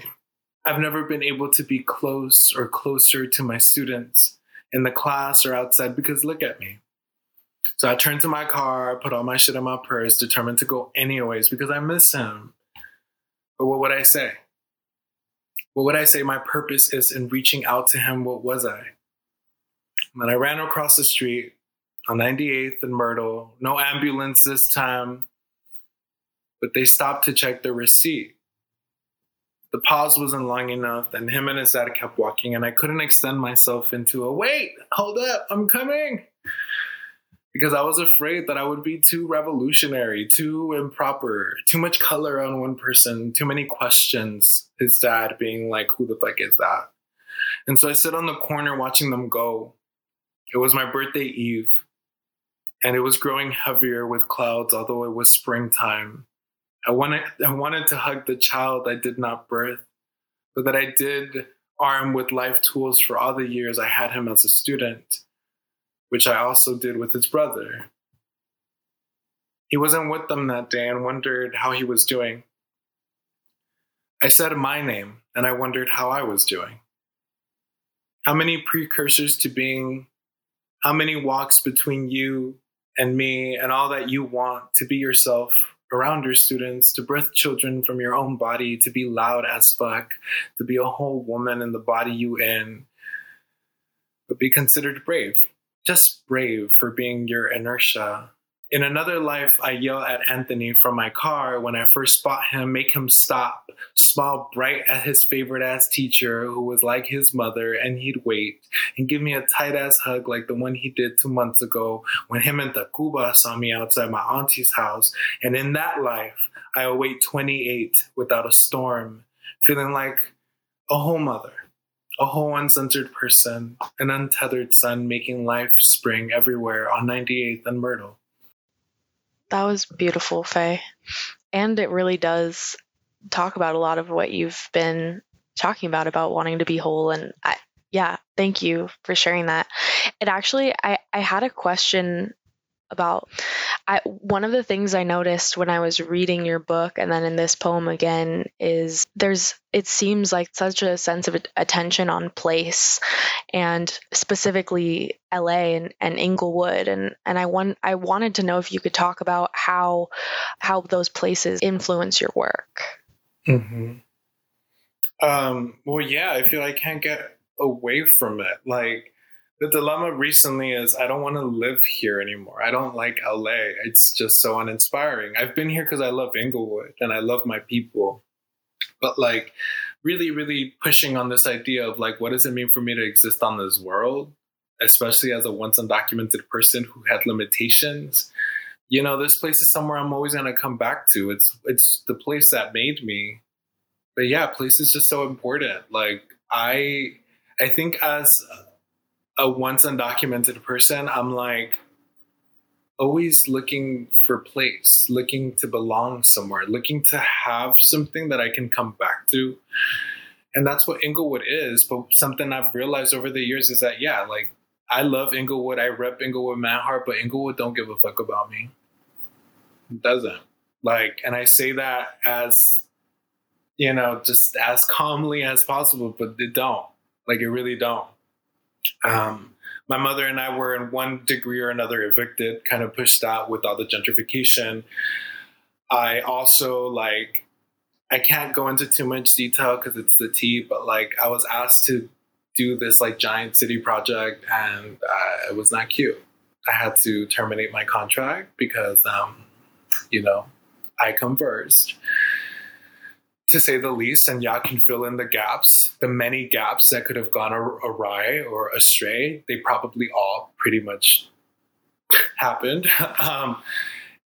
I've never been able to be close or closer to my students in the class or outside because look at me. So I turned to my car, put all my shit in my purse, determined to go anyways because I miss him. But what would I say? What would I say my purpose is in reaching out to him? What was I? And then I ran across the street on ninety-eighth and Myrtle. No ambulance this time, but they stopped to check the receipt. The pause wasn't long enough, and him and his dad kept walking, and I couldn't extend myself into a, wait, hold up, I'm coming. Because I was afraid that I would be too revolutionary, too improper, too much color on one person, too many questions, his dad being like, who the fuck is that? And so I sit on the corner watching them go. It was my birthday eve, and it was growing heavier with clouds, although it was springtime. I wanted, I wanted to hug the child I did not birth, but that I did arm with life tools for all the years I had him as a student, which I also did with his brother. He wasn't with them that day and wondered how he was doing. I said my name, and I wondered how I was doing. How many precursors to being, how many walks between you and me and all that you want to be yourself around your students, to birth children from your own body, to be loud as fuck, to be a whole woman in the body you in, but be considered brave, just brave for being your inertia. In another life, I yell at Anthony from my car when I first spot him, make him stop, smile bright at his favorite ass teacher who was like his mother, and he'd wait and give me a tight ass hug like the one he did two months ago when him and Tacuba saw me outside my auntie's house. And in that life, I await twenty-eight without a storm, feeling like a whole mother, a whole uncensored person, an untethered sun making life spring everywhere on ninety-eighth and Myrtle. That was beautiful, Faye. And it really does talk about a lot of what you've been talking about, about wanting to be whole. And I, yeah, thank you for sharing that. It actually, I, I had a question about I, one of the things I noticed when I was reading your book and then in this poem again is there's, it seems like such a sense of attention on place and specifically L A and, and Inglewood. And, and I want, I wanted to know if you could talk about how, how those places influence your work. Mm-hmm. Um, well, yeah, I feel I can't get away from it. Like, the dilemma recently is I don't want to live here anymore. I don't like L A. It's just so uninspiring. I've been here because I love Inglewood and I love my people. But like really, really pushing on this idea of like, what does it mean for me to exist on this world, especially as a once undocumented person who had limitations? You know, this place is somewhere I'm always going to come back to. It's it's the place that made me. But yeah, place is just so important. Like I, I think as a once undocumented person, I'm like always looking for place, looking to belong somewhere, looking to have something that I can come back to. And that's what Inglewood is. But something I've realized over the years is that, yeah, like I love Inglewood. I rep Inglewood, my heart, but Inglewood don't give a fuck about me. It doesn't. Like, and I say that as, you know, just as calmly as possible, but they don't. Like it really don't. Um, my mother and I were in one degree or another evicted, kind of pushed out with all the gentrification. I also like, I can't go into too much detail because it's the tea, but like I was asked to do this like giant city project and uh, it was not cute. I had to terminate my contract because, um, you know, I come first, to say the least, and y'all can fill in the gaps, the many gaps that could have gone awry or astray. They probably all pretty much happened. Um,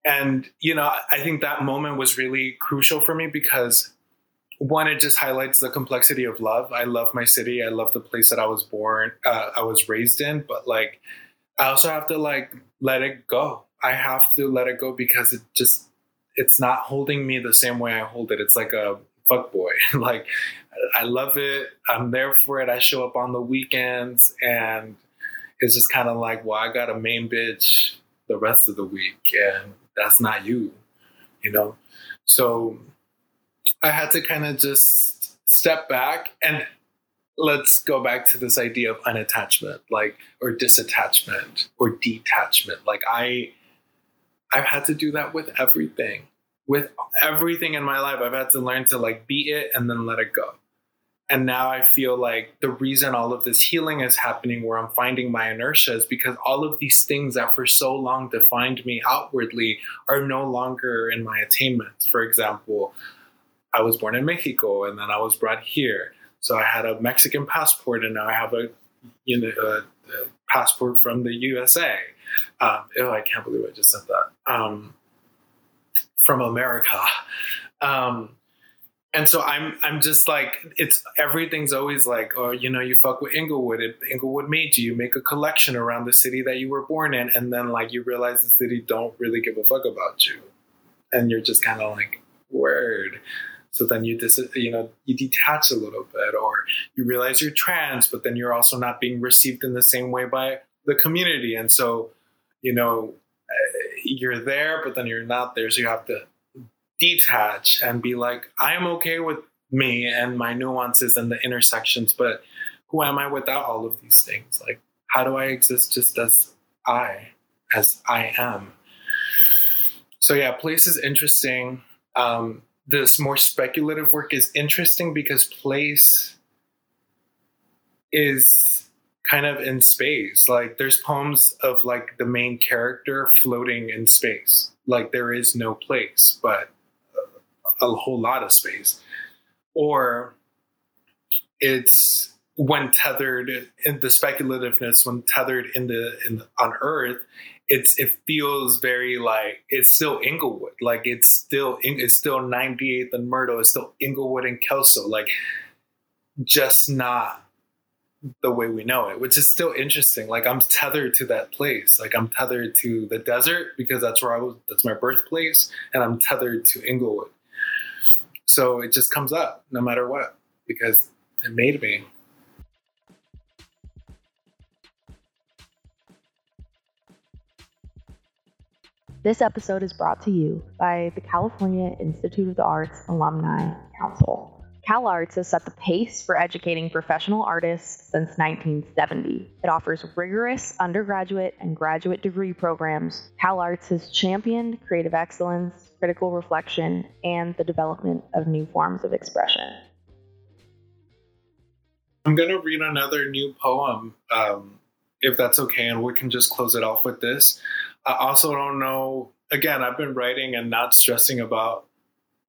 And, you know, I think that moment was really crucial for me because, one, it just highlights the complexity of love. I love my city. I love the place that I was born, uh, I was raised in. But, like, I also have to, like, let it go. I have to let it go because it just, it's not holding me the same way I hold it. It's like a fuckboy. Like, I love it. I'm there for it. I show up on the weekends. And it's just kind of like, well, I got a main bitch the rest of the week. And that's not you, you know? So I had to kind of just step back, and let's go back to this idea of unattachment, like, or disattachment or detachment. Like I, I've had to do that with everything, with everything in my life. I've had to learn to like be it and then let it go. And now I feel like the reason all of this healing is happening, where I'm finding my inertia, is because all of these things that for so long defined me outwardly are no longer in my attainments. For example, I was born in Mexico and then I was brought here. So I had a Mexican passport, and now I have a, you know, a, a passport from the U S A. Um, oh, I can't believe I just said that. Um, from America. Um, And so I'm I'm just like, it's everything's always like, oh, you know, you fuck with Inglewood. It, Inglewood made you. You make a collection around the city that you were born in. And then like you realize the city don't really give a fuck about you. And you're just kind of like, word. So then you, dis- you know, you detach a little bit, or you realize you're trans, but then you're also not being received in the same way by the community. And so, you know, you're there, but then you're not there. So you have to detach and be like, I am okay with me and my nuances and the intersections, but who am I without all of these things? Like, how do I exist just as I, as I am? So yeah, place is interesting. Um, this more speculative work is interesting because place is kind of in space. Like there's poems of like the main character floating in space. Like there is no place, but a whole lot of space. Or it's when tethered in the speculativeness, when tethered in the, in the on Earth, it's it feels very like it's still Inglewood, like it's still it's still ninety-eighth and Myrtle, it's still Inglewood and Kelso, like just not the way we know it, which is still interesting. Like I'm tethered to that place. Like I'm tethered to the desert because that's where I was, that's my birthplace, and I'm tethered to Inglewood. So it just comes up no matter what because it made me. This episode is brought to you by the California Institute of the Arts Alumni Council. CalArts has set the pace for educating professional artists since nineteen seventy. It offers rigorous undergraduate and graduate degree programs. CalArts has championed creative excellence, critical reflection, and the development of new forms of expression. I'm going to read another new poem, um, if that's okay, and we can just close it off with this. I also don't know, again, I've been writing and not stressing about,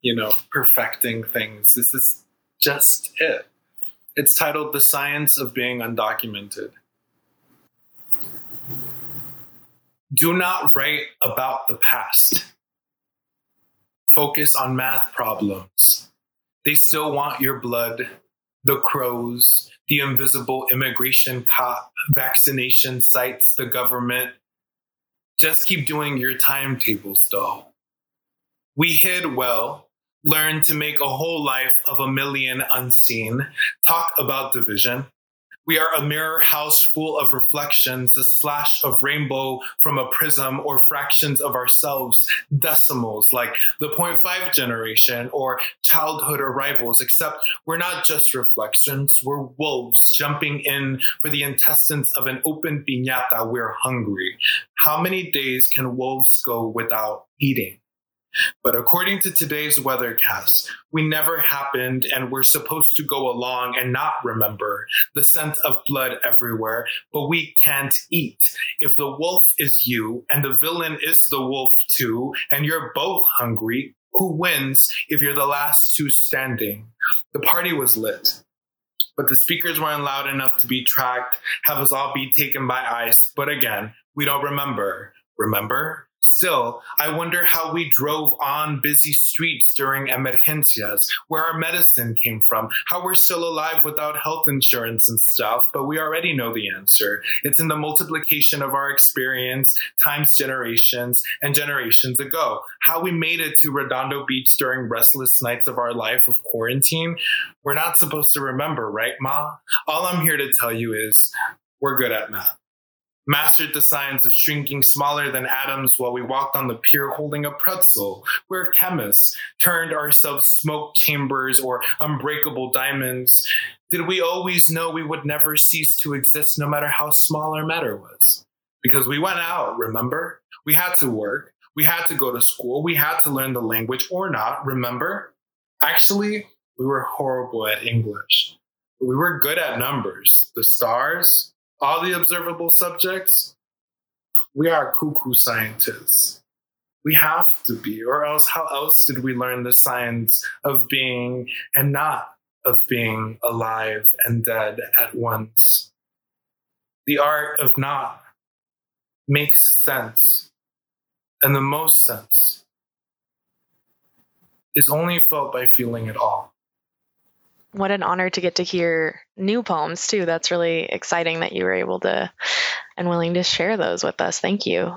you know, perfecting things. This is just it. It's titled The Science of Being Undocumented. Do not write about the past. Focus on math problems. They still want your blood, the crows, the invisible immigration cop, vaccination sites, the government. Just keep doing your timetables, though. We hid well, learned to make a whole life of a million unseen, talk about division. We are a mirror house full of reflections, a slash of rainbow from a prism, or fractions of ourselves, decimals like the point five generation or childhood arrivals, except we're not just reflections, we're wolves jumping in for the intestines of an open piñata. We're hungry. How many days can wolves go without eating? But according to today's weathercast, we never happened, and we're supposed to go along and not remember the scent of blood everywhere, but we can't eat. If the wolf is you, and the villain is the wolf too, and you're both hungry, who wins if you're the last two standing? The party was lit, but the speakers weren't loud enough to be tracked, have us all be taken by ice. But again, we don't remember. Remember? Still, I wonder how we drove on busy streets during emergencias, where our medicine came from, how we're still alive without health insurance and stuff, but we already know the answer. It's in the multiplication of our experience, times generations and generations ago. How we made it to Redondo Beach during restless nights of our life of quarantine, we're not supposed to remember, right, Ma? All I'm here to tell you is we're good at math. Mastered the science of shrinking smaller than atoms while we walked on the pier holding a pretzel. We're chemists, turned ourselves smoke chambers or unbreakable diamonds. Did we always know we would never cease to exist no matter how small our matter was? Because we went out, remember? We had to work. We had to go to school. We had to learn the language or not, remember? Actually, we were horrible at English. But we were good at numbers, the stars, all the observable subjects. We are cuckoo scientists. We have to be, or else how else did we learn the science of being and not of being alive and dead at once? The art of not makes sense, and the most sense is only felt by feeling it all. What an honor to get to hear new poems, too. That's really exciting that you were able to and willing to share those with us. Thank you.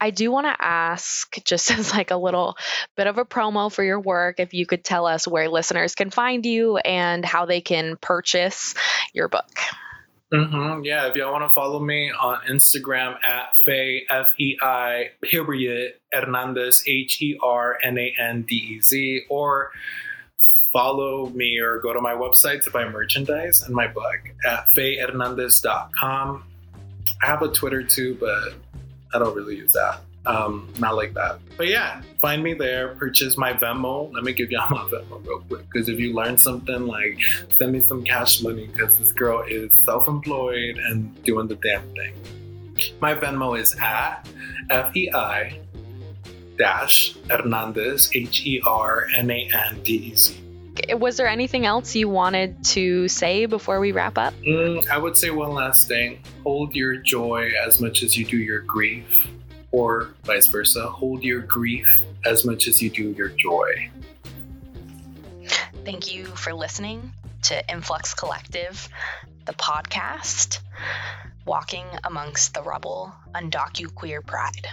I do want to ask, just as like a little bit of a promo for your work, if you could tell us where listeners can find you and how they can purchase your book. Mm-hmm. Yeah, if y'all want to follow me on Instagram at féi, F E I, period, Hernandez, H E R N A N D E Z, or follow me or go to my website to buy merchandise and my book at féi Hernandez dot com. I have a Twitter too, but I don't really use that. Um, not like that. But yeah, find me there, purchase my Venmo. Let me give y'all my Venmo real quick, because if you learn something, like, send me some cash money, because this girl is self-employed and doing the damn thing. My Venmo is at féi dash Hernandez, H E R N A N D E Z. Was there anything else you wanted to say before we wrap up? Mm, I would say one last thing. Hold your joy as much as you do your grief, or vice versa. Hold your grief as much as you do your joy. Thank you for listening to Influx Collective, the podcast, Walking Amongst the Rubble, Undocuqueer Pride.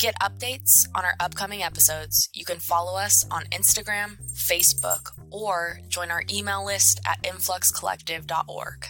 Get updates on our upcoming episodes, you can follow us on Instagram, Facebook, or join our email list at influx collective dot org.